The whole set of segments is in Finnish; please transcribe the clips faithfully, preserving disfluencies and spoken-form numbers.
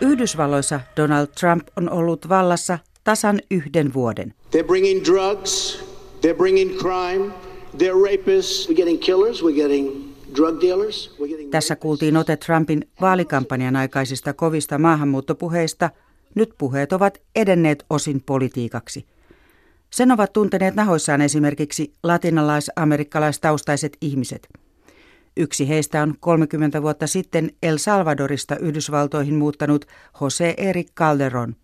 Yhdysvalloissa Donald Trump on ollut vallassa tasan yhden vuoden. They're bringing drugs, they're bringing crime, they're rapists, we're getting killers, we're getting drug dealers, we're getting... Tässä kuultiin ote Trumpin vaalikampanjan aikaisista kovista maahanmuuttopuheista. Nyt puheet ovat edenneet osin politiikaksi. Sen ovat tunteneet nahoissaan esimerkiksi latinalais-amerikkalaistaustaiset ihmiset. Yksi heistä on kolmekymmentä vuotta sitten El Salvadorista Yhdysvaltoihin muuttanut José Eric Calderon.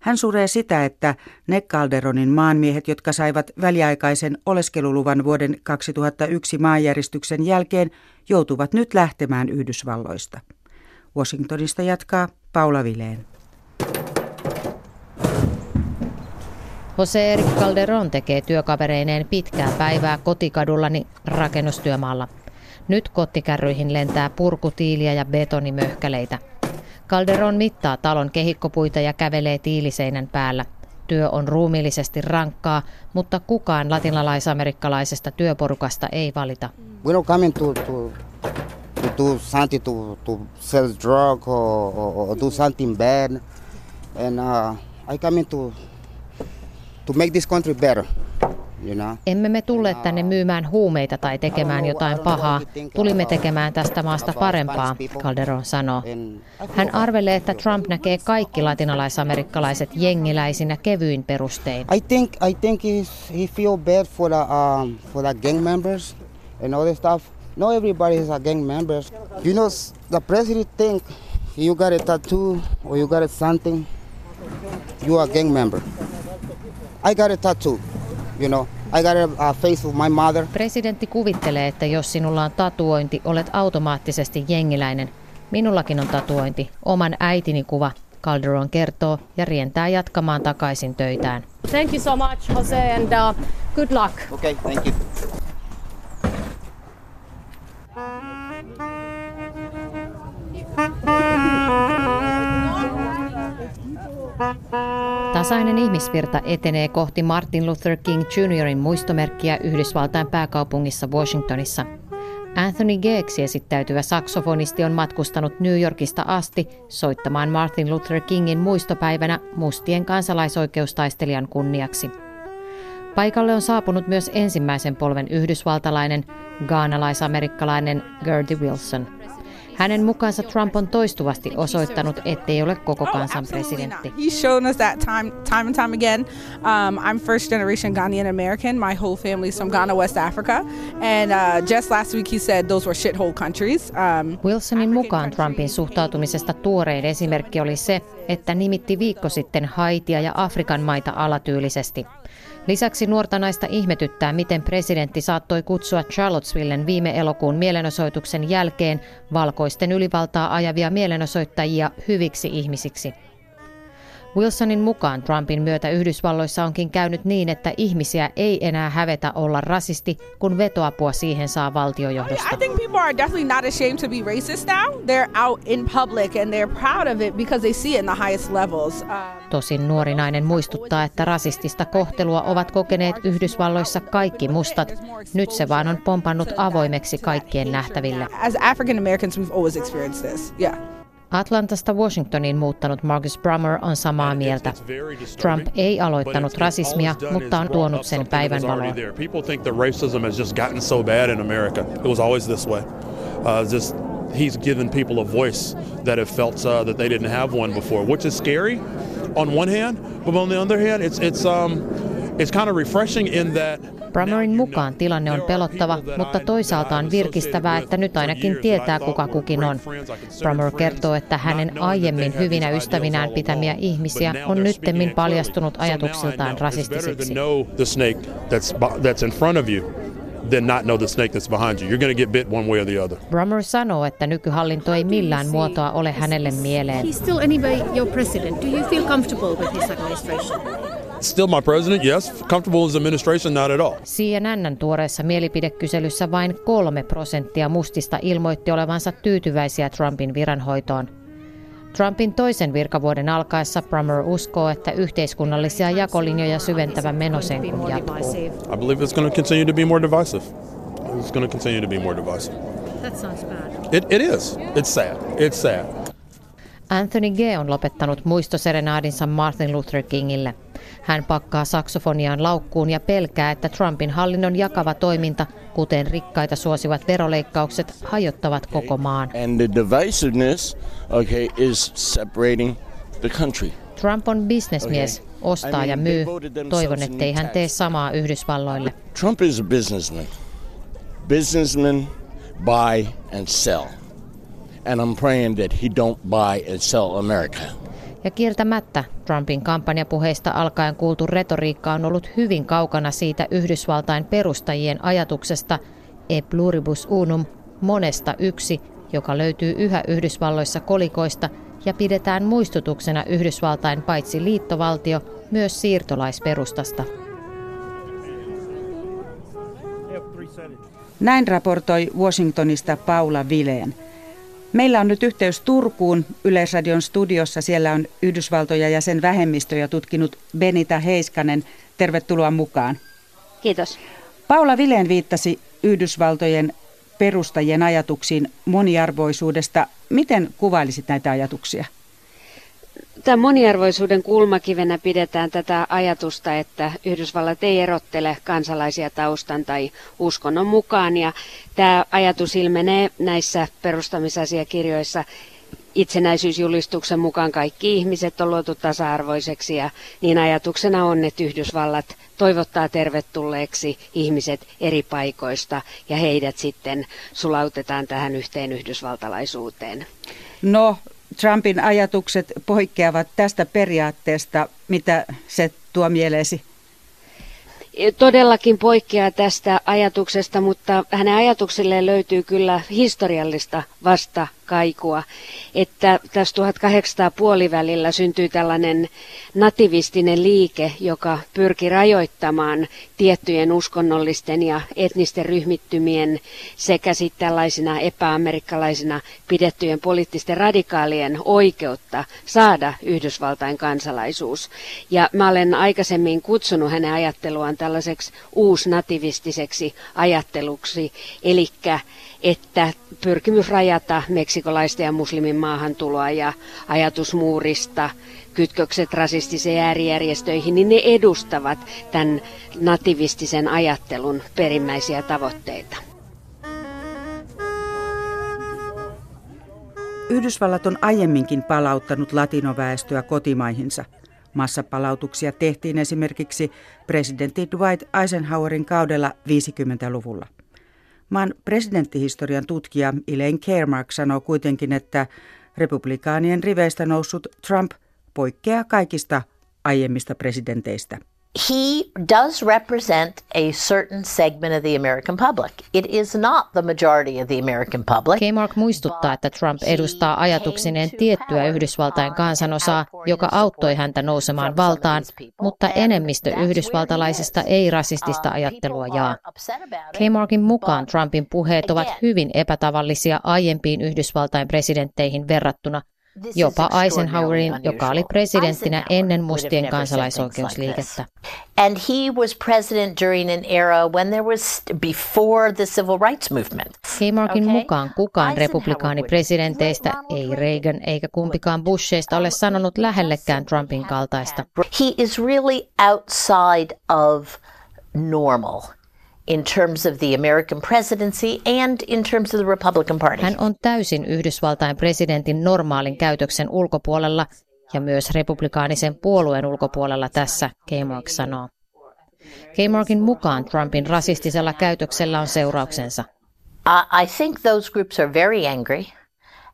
Hän suree sitä, että ne Calderonin maanmiehet, jotka saivat väliaikaisen oleskeluluvan vuoden kaksituhattayksi maanjäristyksen jälkeen, joutuvat nyt lähtemään Yhdysvalloista. Washingtonista jatkaa Paula Vileen. José Eric Calderon tekee työkavereineen pitkää päivää kotikadullani rakennustyömaalla. Nyt kottikärryihin lentää purkutiiliä ja betonimöhkäleitä. Calderon mittaa talon kehikkopuita ja kävelee tiiliseinän päällä. Työ on ruumiillisesti rankkaa, mutta kukaan latinalaisamerikkalaisesta työporukasta ei valita. We don't come to, to, to do something to, to sell drugs or, or do something bad. And uh, I come in to, to make this country better. Emme me tulleet tänne myymään huumeita tai tekemään jotain pahaa. Tulimme tekemään tästä maasta parempaa, Calderon sanoo. Hän arvelee, että Trump näkee kaikki latinalaisamerikkalaiset jengiläisinä kevyin perustein. I think I think he feel bad for the um, for the gang members and all this stuff. No, everybody is a gang members. You know, the president think you got a tattoo or you got something, you are a gang member. I got a tattoo. You know, I got a face of my mother. Presidentti kuvittelee, että jos sinulla on tatuointi, olet automaattisesti jengiläinen. Minullakin on tatuointi, oman äitini kuva, Calderon kertoo ja rientää jatkamaan takaisin töitään. Thank you so much, José, and uh, good luck. Okay, thank you. Tasainen ihmisvirta etenee kohti Martin Luther King juniorin muistomerkkiä Yhdysvaltain pääkaupungissa Washingtonissa. Anthony G.ksi esittäytyvä saksofonisti on matkustanut New Yorkista asti soittamaan Martin Luther Kingin muistopäivänä mustien kansalaisoikeustaistelijan kunniaksi. Paikalle on saapunut myös ensimmäisen polven yhdysvaltalainen, ghanalaisamerikkalainen Gertie Wilson. Hänen mukaansa Trump on toistuvasti osoittanut, ettei ole koko kansan presidentti. He's shown us that time, time and time again. Um, I'm first generation Ghanaian American. My whole family's from Ghana, West Africa. And uh, just last week he said those were shithole countries. Um, Wilsonin mukaan Trumpin suhtautumisesta tuorein esimerkki oli se, että nimitti viikko sitten Haitia ja Afrikan maita alatyylisesti. Lisäksi nuorta naista ihmetyttää, miten presidentti saattoi kutsua Charlottesvillen viime elokuun mielenosoituksen jälkeen valkoisten ylivaltaa ajavia mielenosoittajia hyviksi ihmisiksi. Wilsonin mukaan Trumpin myötä Yhdysvalloissa onkin käynyt niin, että ihmisiä ei enää hävetä olla rasisti, kun vetoapua siihen saa valtiojohdosta. I think people are definitely not ashamed to be racist now. They're out in public and they're proud of it because they see it in the highest levels. Tosin nuori nainen muistuttaa, että rasistista kohtelua ovat kokeneet Yhdysvalloissa kaikki mustat. Nyt se vaan on pompannut avoimeksi kaikkien nähtäville. As African Americans we've always experienced this. Yeah. Atlantasta Washingtoniin muuttanut Marcus Brummer on samaa mieltä. Trump ei aloittanut rasismia, mutta on tuonut sen päivänvaloon. People think that racism has just gotten so bad in America. It was always this way. Uh, just he's given people a voice that have felt uh, that they didn't have one before, which is scary on one hand, but on the other hand it's it's um it's kind of refreshing in that. Brummerin mukaan tilanne on pelottava, mutta toisaalta on virkistävää, että nyt ainakin tietää, kuka kukin on. Brummer kertoo, että hänen aiemmin hyvinä ystävinään pitämiä ihmisiä on nyttemmin paljastunut ajatuksiltaan rasistisiksi. Brummer sanoo, että nykyhallinto ei millään muotoa ole hänelle mieleen. Still my president, yes. Comfortable as administration, not at all. C N N:n tuoreessa mielipidekyselyssä vain kolme prosenttia mustista ilmoitti olevansa tyytyväisiä Trumpin viranhoitoon. Trumpin toisen virkavuoden alkaessa Brummer uskoo, että yhteiskunnallisia jakolinjoja syventävä menosenkun jatkuu. I believe it's going to continue to be more divisive. It's going to continue to be more divisive. That sounds bad. It, it is. It's sad. It's sad. Anthony G. on lopettanut muistoserenaadinsa Martin Luther Kingille. Hän pakkaa saksofoniaan laukkuun ja pelkää, että Trumpin hallinnon jakava toiminta, kuten rikkaita suosivat veroleikkaukset, hajottavat koko maan. And the divisiveness, okay, is separating the country. Trump on bisnesmies, ostaa ja myy. Toivon, ettei hän tee samaa Yhdysvalloille. Trump is a businessman. Businessman buy and sell. And I'm praying that he don't buy and sell America. Ja kieltämättä Trumpin kampanjapuheista alkaen kuultu retoriikka on ollut hyvin kaukana siitä Yhdysvaltain perustajien ajatuksesta e pluribus unum, monesta yksi, joka löytyy yhä Yhdysvalloissa kolikoista ja pidetään muistutuksena Yhdysvaltain paitsi liittovaltio, myös siirtolaisperustasta. Näin raportoi Washingtonista Paula Vileen. Meillä on nyt yhteys Turkuun Yleisradion studiossa. Siellä on Yhdysvaltoja ja sen vähemmistöjä tutkinut Benita Heiskanen. Tervetuloa mukaan. Kiitos. Paula Vileen viittasi Yhdysvaltojen perustajien ajatuksiin moniarvoisuudesta. Miten kuvailisit näitä ajatuksia? Tämän moniarvoisuuden kulmakivenä pidetään tätä ajatusta, että Yhdysvallat ei erottele kansalaisia taustan tai uskonnon mukaan. Ja tämä ajatus ilmenee näissä perustamisasiakirjoissa. Itsenäisyysjulistuksen mukaan kaikki ihmiset on luotu tasa-arvoiseksi ja niin ajatuksena on, että Yhdysvallat toivottaa tervetulleeksi ihmiset eri paikoista ja heidät sitten sulautetaan tähän yhteen yhdysvaltalaisuuteen. No, Trumpin ajatukset poikkeavat tästä periaatteesta. Mitä se tuo mieleesi? Todellakin poikkeaa tästä ajatuksesta, mutta hänen ajatuksilleen löytyy kyllä historiallista vastakaikua, että tässä tuhatkahdeksansataa puolivälillä syntyi tällainen nativistinen liike, joka pyrki rajoittamaan tiettyjen uskonnollisten ja etnisten ryhmittymien sekä sitten tällaisina epäamerikkalaisina pidettyjen poliittisten radikaalien oikeutta saada Yhdysvaltain kansalaisuus. Ja mä olen aikaisemmin kutsunut hänen ajatteluaan tällaiseksi uusnativistiseksi ajatteluksi, eli että pyrkimys rajata meksikolaisten ja muslimin maahantuloa ja ajatusmuurista, kytkökset rasistisiin äärijärjestöihin, niin ne edustavat tämän nativistisen ajattelun perimmäisiä tavoitteita. Yhdysvallat on aiemminkin palauttanut latinoväestöä kotimaihinsa. Massapalautuksia tehtiin esimerkiksi presidentti Dwight Eisenhowerin kaudella viisikymmentäluvulla. Maan presidenttihistorian tutkija Elaine Kamarck sanoo kuitenkin, että republikaanien riveistä noussut Trump poikkeaa kaikista aiemmista presidenteistä. He does represent a certain segment of the American public. It is not the majority of the American public. Kamarck muistuttaa, että Trump edustaa ajatuksineen tiettyä Yhdysvaltain kansanosaa, joka auttoi häntä nousemaan valtaan, mutta enemmistö yhdysvaltalaisista ei rasistista ajattelua jaa. Kamarckin mukaan Trumpin puheet ovat hyvin epätavallisia aiempiin Yhdysvaltain presidentteihin verrattuna. Jopa Eisenhowerin, joka oli presidenttinä ennen mustien kansalaisoikeusliikettä. And he was president during an era when there was before the civil rights movement. Kamarckin mukaan kukaan republikaanipresidenteistä, ei Reagan eikä kumpikaan Bushista ole sanonut lähellekään Trumpin kaltaista. He is really outside of normal. In terms of the American presidency and in terms of the Republican Party. Hän on täysin Yhdysvaltain presidentin normaalin käytöksen ulkopuolella ja myös republikaanisen puolueen ulkopuolella tässä, Kamarck sanoo. Kamarckin mukaan Trumpin rasistisella käytöksellä on seurauksensa. I think those groups are very angry.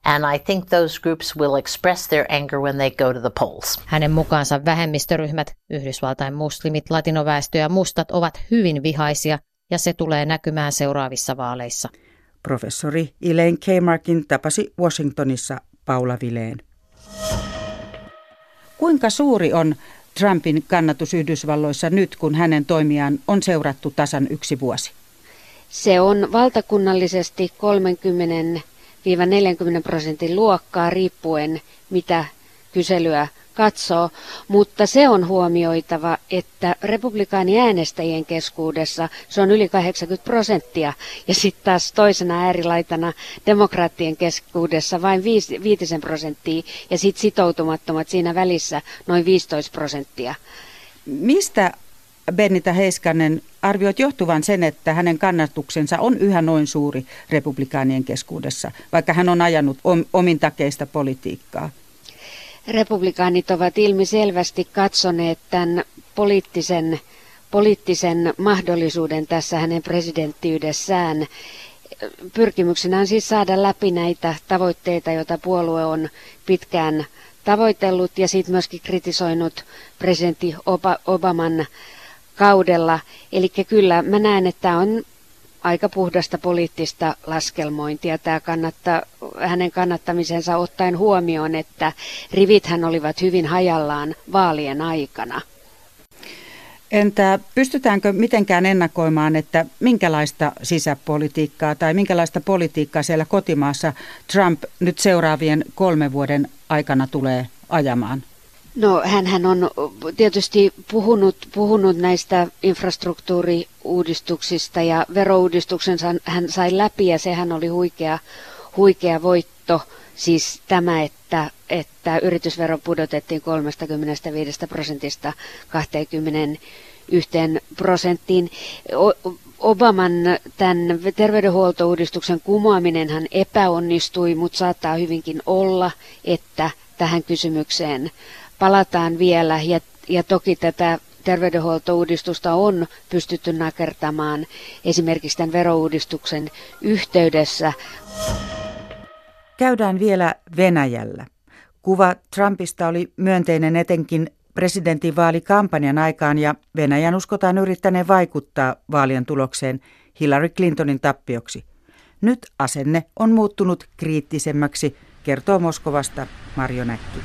And I think those groups will express their anger when they go to the polls. Hänen mukaansa vähemmistöryhmät, Yhdysvaltain muslimit, latinoväestö ja mustat ovat hyvin vihaisia. Ja se tulee näkymään seuraavissa vaaleissa. Professori Elaine Kamarckin tapasi Washingtonissa Paula Vileen. Kuinka suuri on Trumpin kannatus Yhdysvalloissa nyt, kun hänen toimiaan on seurattu tasan yksi vuosi? Se on valtakunnallisesti kolmekymmentä–neljäkymmentä prosentin luokkaa riippuen mitä kyselyä katsoo, mutta se on huomioitava, että republikaaniäänestäjien keskuudessa se on yli kahdeksankymmentä prosenttia ja sitten taas toisena äärilaitana demokraattien keskuudessa vain viitisen prosenttia ja sitten sitoutumattomat siinä välissä noin viisitoista prosenttia. Mistä Benita Heiskanen arvioit johtuvan sen, että hänen kannatuksensa on yhä noin suuri republikaanien keskuudessa, vaikka hän on ajanut omintakeista politiikkaa? Republikaanit ovat ilmiselvästi katsoneet tämän poliittisen, poliittisen mahdollisuuden tässä hänen presidenttiydessään. Pyrkimyksenä on siis saada läpi näitä tavoitteita, joita puolue on pitkään tavoitellut ja sitten myöskin kritisoinut presidentti Obaman kaudella. Eli kyllä mä näen, että tämä on aika puhdasta poliittista laskelmointia. Tämä kannattaa, hänen kannattamisensa ottaen huomioon, että rivithän olivat hyvin hajallaan vaalien aikana. Entä pystytäänkö mitenkään ennakoimaan, että minkälaista sisäpolitiikkaa tai minkälaista politiikkaa siellä kotimaassa Trump nyt seuraavien kolmen vuoden aikana tulee ajamaan? No, hänhän on tietysti puhunut, puhunut näistä infrastruktuuriuudistuksista ja verouudistuksensa hän sai läpi ja sehän oli huikea, huikea voitto. Siis tämä, että, että yritysvero pudotettiin kolmekymmentäviisi prosentista kaksikymmentäyksi prosenttiin. O- Obaman tämän terveydenhuoltouudistuksen kumoaminenhan epäonnistui, mutta saattaa hyvinkin olla, että tähän kysymykseen palataan vielä ja, ja toki tätä terveydenhuoltouudistusta on pystytty nakertamaan esimerkiksi tämän verouudistuksen yhteydessä. Käydään vielä Venäjällä. Kuva Trumpista oli myönteinen etenkin presidentinvaalikampanjan aikaan ja Venäjän uskotaan yrittäneen vaikuttaa vaalien tulokseen Hillary Clintonin tappioksi. Nyt asenne on muuttunut kriittisemmäksi, kertoo Moskovasta Marjo Näkki.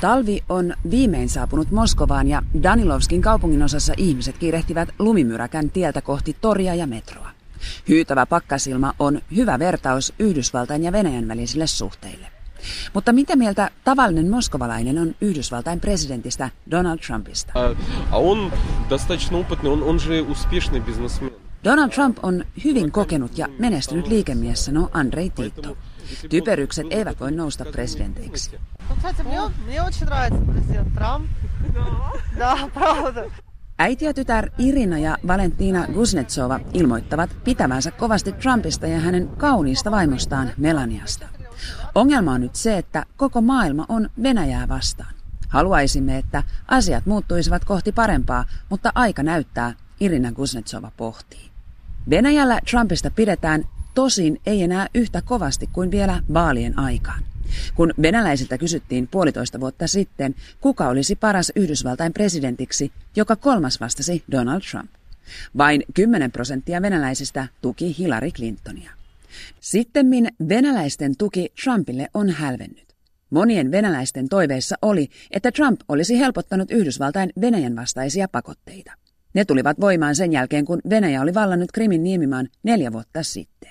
Talvi on viimein saapunut Moskovaan ja Danilovskin kaupunginosassa ihmiset kiirehtivät lumimyräkän tieltä kohti toria ja metroa. Hyytävä pakkasilma on hyvä vertaus Yhdysvaltain ja Venäjän välisille suhteille. Mutta mitä mieltä tavallinen moskovalainen on Yhdysvaltain presidentistä Donald Trumpista? Donald Trump on hyvin kokenut ja menestynyt liikemies, sanoo Andrei Tito. Typerykset eivät voi nousta presidenteiksi. Äiti ja tytär Irina ja Valentina Kuznetsova ilmoittavat pitävänsä kovasti Trumpista ja hänen kauniista vaimostaan Melaniasta. Ongelma on nyt se, että koko maailma on Venäjää vastaan. Haluaisimme, että asiat muuttuisivat kohti parempaa, mutta aika näyttää, Irina Kuznetsova pohtii. Venäjällä Trumpista pidetään tosin ei enää yhtä kovasti kuin vielä vaalien aikaan. Kun venäläisiltä kysyttiin puolitoista vuotta sitten, kuka olisi paras Yhdysvaltain presidentiksi, joka kolmas vastasi Donald Trump. Vain kymmenen prosenttia venäläisistä tuki Hillary Clintonia. Sittemmin venäläisten tuki Trumpille on hälvennyt. Monien venäläisten toiveissa oli, että Trump olisi helpottanut Yhdysvaltain Venäjän vastaisia pakotteita. Ne tulivat voimaan sen jälkeen, kun Venäjä oli vallannut Krimin niemimaan neljä vuotta sitten.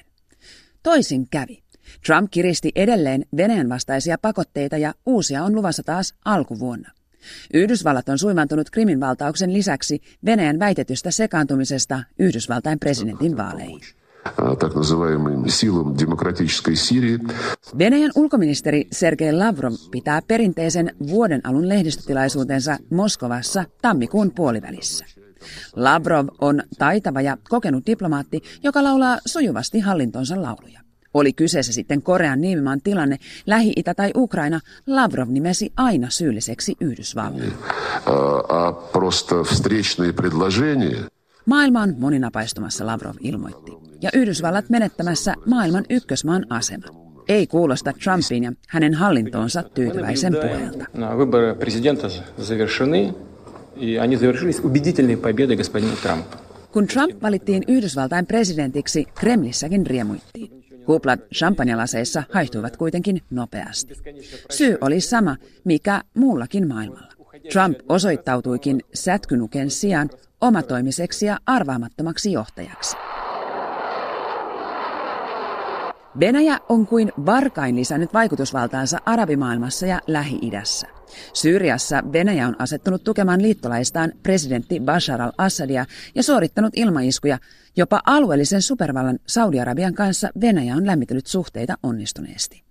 Toisin kävi. Trump kiristi edelleen Venäjän vastaisia pakotteita ja uusia on luvassa taas alkuvuonna. Yhdysvallat on suivantunut Krimin valtauksen lisäksi Venäjän väitetystä sekaantumisesta Yhdysvaltain presidentin vaaleihin. Venäjän ulkoministeri Sergei Lavrov pitää perinteisen vuoden alun lehdistötilaisuutensa Moskovassa tammikuun puolivälissä. Lavrov on taitava ja kokenut diplomaatti, joka laulaa sujuvasti hallintonsa lauluja. Oli kyseessä sitten Korean niemimaan tilanne, Lähi-Itä tai Ukraina, Lavrov nimesi aina syylliseksi Yhdysvallat. Maailma on moninapaistumassa, Lavrov ilmoitti, ja Yhdysvallat menettämässä maailman ykkösmaan aseman. Ei kuulosta Trumpin ja hänen hallintoonsa tyytyväisen puolelta. Kun Trump valittiin Yhdysvaltain presidentiksi, Kremlissäkin riemuittiin. Kuplat champagnelaseissa haihtuivat kuitenkin nopeasti. Syy oli sama, mikä muullakin maailmalla. Trump osoittautuikin sätkynuken sijaan omatoimiseksi ja arvaamattomaksi johtajaksi. Venäjä on kuin varkain lisännyt vaikutusvaltaansa arabimaailmassa ja Lähi-idässä. Syyriassa Venäjä on asettunut tukemaan liittolaistaan presidentti Bashar al-Assadia ja suorittanut ilmaiskuja. Jopa alueellisen supervallan Saudi-Arabian kanssa Venäjä on lämmitellyt suhteita onnistuneesti.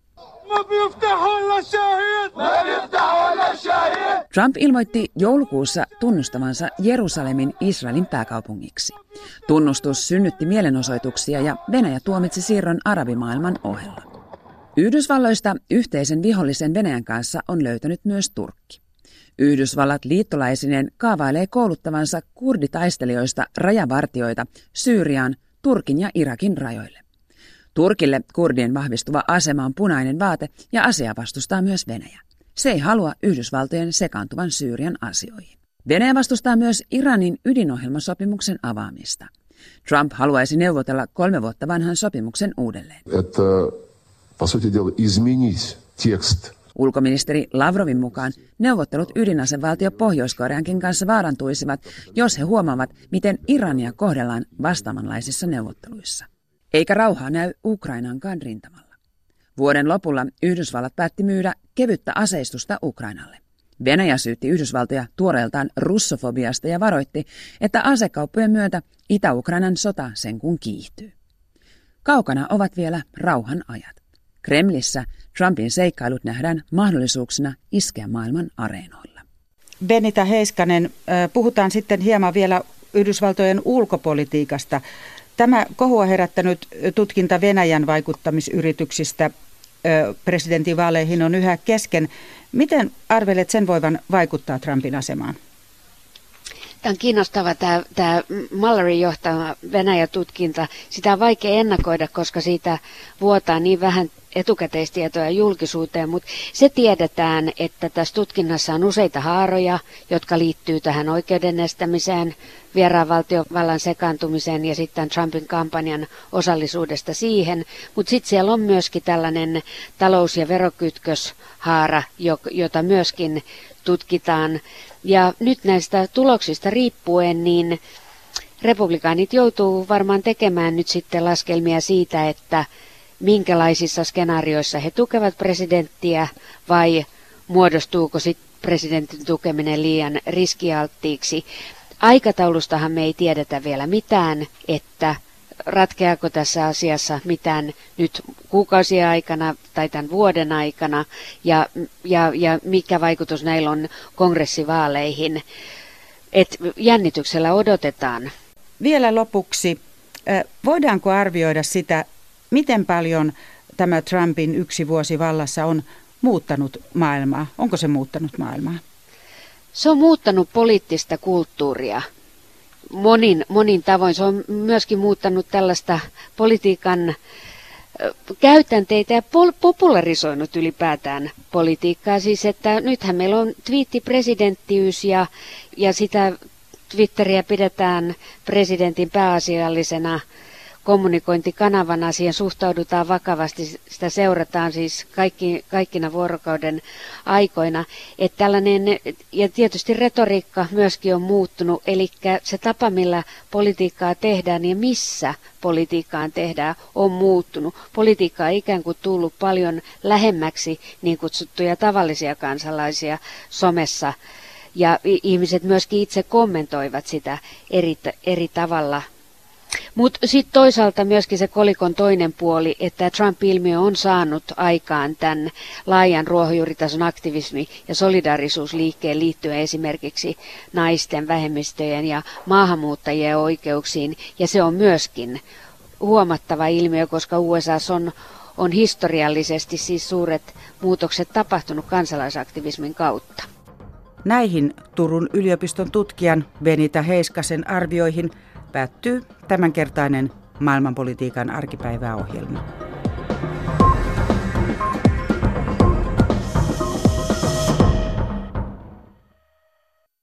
Trump ilmoitti joulukuussa tunnustavansa Jerusalemin Israelin pääkaupungiksi. Tunnustus synnytti mielenosoituksia ja Venäjä tuomitsi siirron arabimaailman ohella. Yhdysvalloista yhteisen vihollisen Venäjän kanssa on löytänyt myös Turkki. Yhdysvallat liittolaisineen kaavailee kouluttavansa kurditaistelijoista rajavartioita Syyriaan, Turkin ja Irakin rajoille. Turkille kurdien vahvistuva asema on punainen vaate ja asiaa vastustaa myös Venäjä. Se ei halua Yhdysvaltojen sekaantuvan Syyrian asioihin. Venäjä vastustaa myös Iranin ydinohjelmasopimuksen avaamista. Trump haluaisi neuvotella kolme vuotta vanhan sopimuksen uudelleen. Että, по сути дела, изменить текст. Ulkoministeri Lavrovin mukaan neuvottelut ydinasevaltio Pohjois-Koreankin kanssa vaarantuisivat, jos he huomaavat, miten Irania kohdellaan vastaavanlaisissa neuvotteluissa. Eikä rauhaa näy Ukrainankaan rintamalla. Vuoden lopulla Yhdysvallat päätti myydä kevyttä aseistusta Ukrainalle. Venäjä syytti Yhdysvaltoja tuoreeltaan russofobiasta ja varoitti, että asekauppojen myötä Itä-Ukrainan sota sen kun kiihtyy. Kaukana ovat vielä rauhan ajat. Kremlissä Trumpin seikkailut nähdään mahdollisuuksena iskeä maailman areenoilla. Benita Heiskanen, puhutaan sitten hieman vielä Yhdysvaltojen ulkopolitiikasta. Tämä kohua herättänyt tutkinta Venäjän vaikuttamisyrityksistä presidentinvaaleihin on yhä kesken. Miten arvelet sen voivan vaikuttaa Trumpin asemaan? Tämä on kiinnostava tämä, tämä Mallorin johtama Venäjä-tutkinta. Sitä on vaikea ennakoida, koska siitä vuotaa niin vähän etukäteistietoja julkisuuteen, mutta se tiedetään, että tässä tutkinnassa on useita haaroja, jotka liittyy tähän oikeuden estämiseen, vieraanvaltiovallan sekaantumiseen ja sitten Trumpin kampanjan osallisuudesta siihen, mutta sitten siellä on myöskin tällainen talous- ja verokytköshaara, jota myöskin tutkitaan. Ja nyt näistä tuloksista riippuen, niin republikaanit joutuu varmaan tekemään nyt sitten laskelmia siitä, että minkälaisissa skenaarioissa he tukevat presidenttiä vai muodostuuko sitten presidentin tukeminen liian riskialttiiksi. Aikataulustahan me ei tiedetä vielä mitään, että ratkeako tässä asiassa mitään nyt kuukausien aikana tai tämän vuoden aikana ja, ja, ja mikä vaikutus näillä on kongressivaaleihin. Et jännityksellä odotetaan. Vielä lopuksi, voidaanko arvioida sitä, miten paljon tämä Trumpin yksi vuosi vallassa on muuttanut maailmaa? Onko se muuttanut maailmaa? Se on muuttanut poliittista kulttuuria monin, monin tavoin. Se on myöskin muuttanut tällaista politiikan käytänteitä ja pol- popularisoinut ylipäätään politiikkaa. Siis että nythän meillä on twiittipresidenttiys ja, ja sitä Twitteriä pidetään presidentin pääasiallisena kommunikointikanavana, siihen suhtaudutaan vakavasti, sitä seurataan siis kaikki, kaikkina vuorokauden aikoina. Että tällainen, ja tietysti retoriikka myöskin on muuttunut, eli se tapa, millä politiikkaa tehdään ja missä politiikkaan tehdään, on muuttunut. Politiikka on ikään kuin tullut paljon lähemmäksi niin kutsuttuja tavallisia kansalaisia somessa, ja ihmiset myöskin itse kommentoivat sitä eri, eri tavalla. Mutta sitten toisaalta myöskin se kolikon toinen puoli, että Trump-ilmiö on saanut aikaan tämän laajan ruohonjuuritason aktivismi- ja solidaarisuusliikkeen liittyen esimerkiksi naisten, vähemmistöjen ja maahanmuuttajien oikeuksiin. Ja se on myöskin huomattava ilmiö, koska U S A on, on historiallisesti siis suuret muutokset tapahtunut kansalaisaktivismin kautta. Näihin Turun yliopiston tutkijan Benita Heiskasen arvioihin päättyy tämänkertainen Maailmanpolitiikan arkipäivää ohjelma.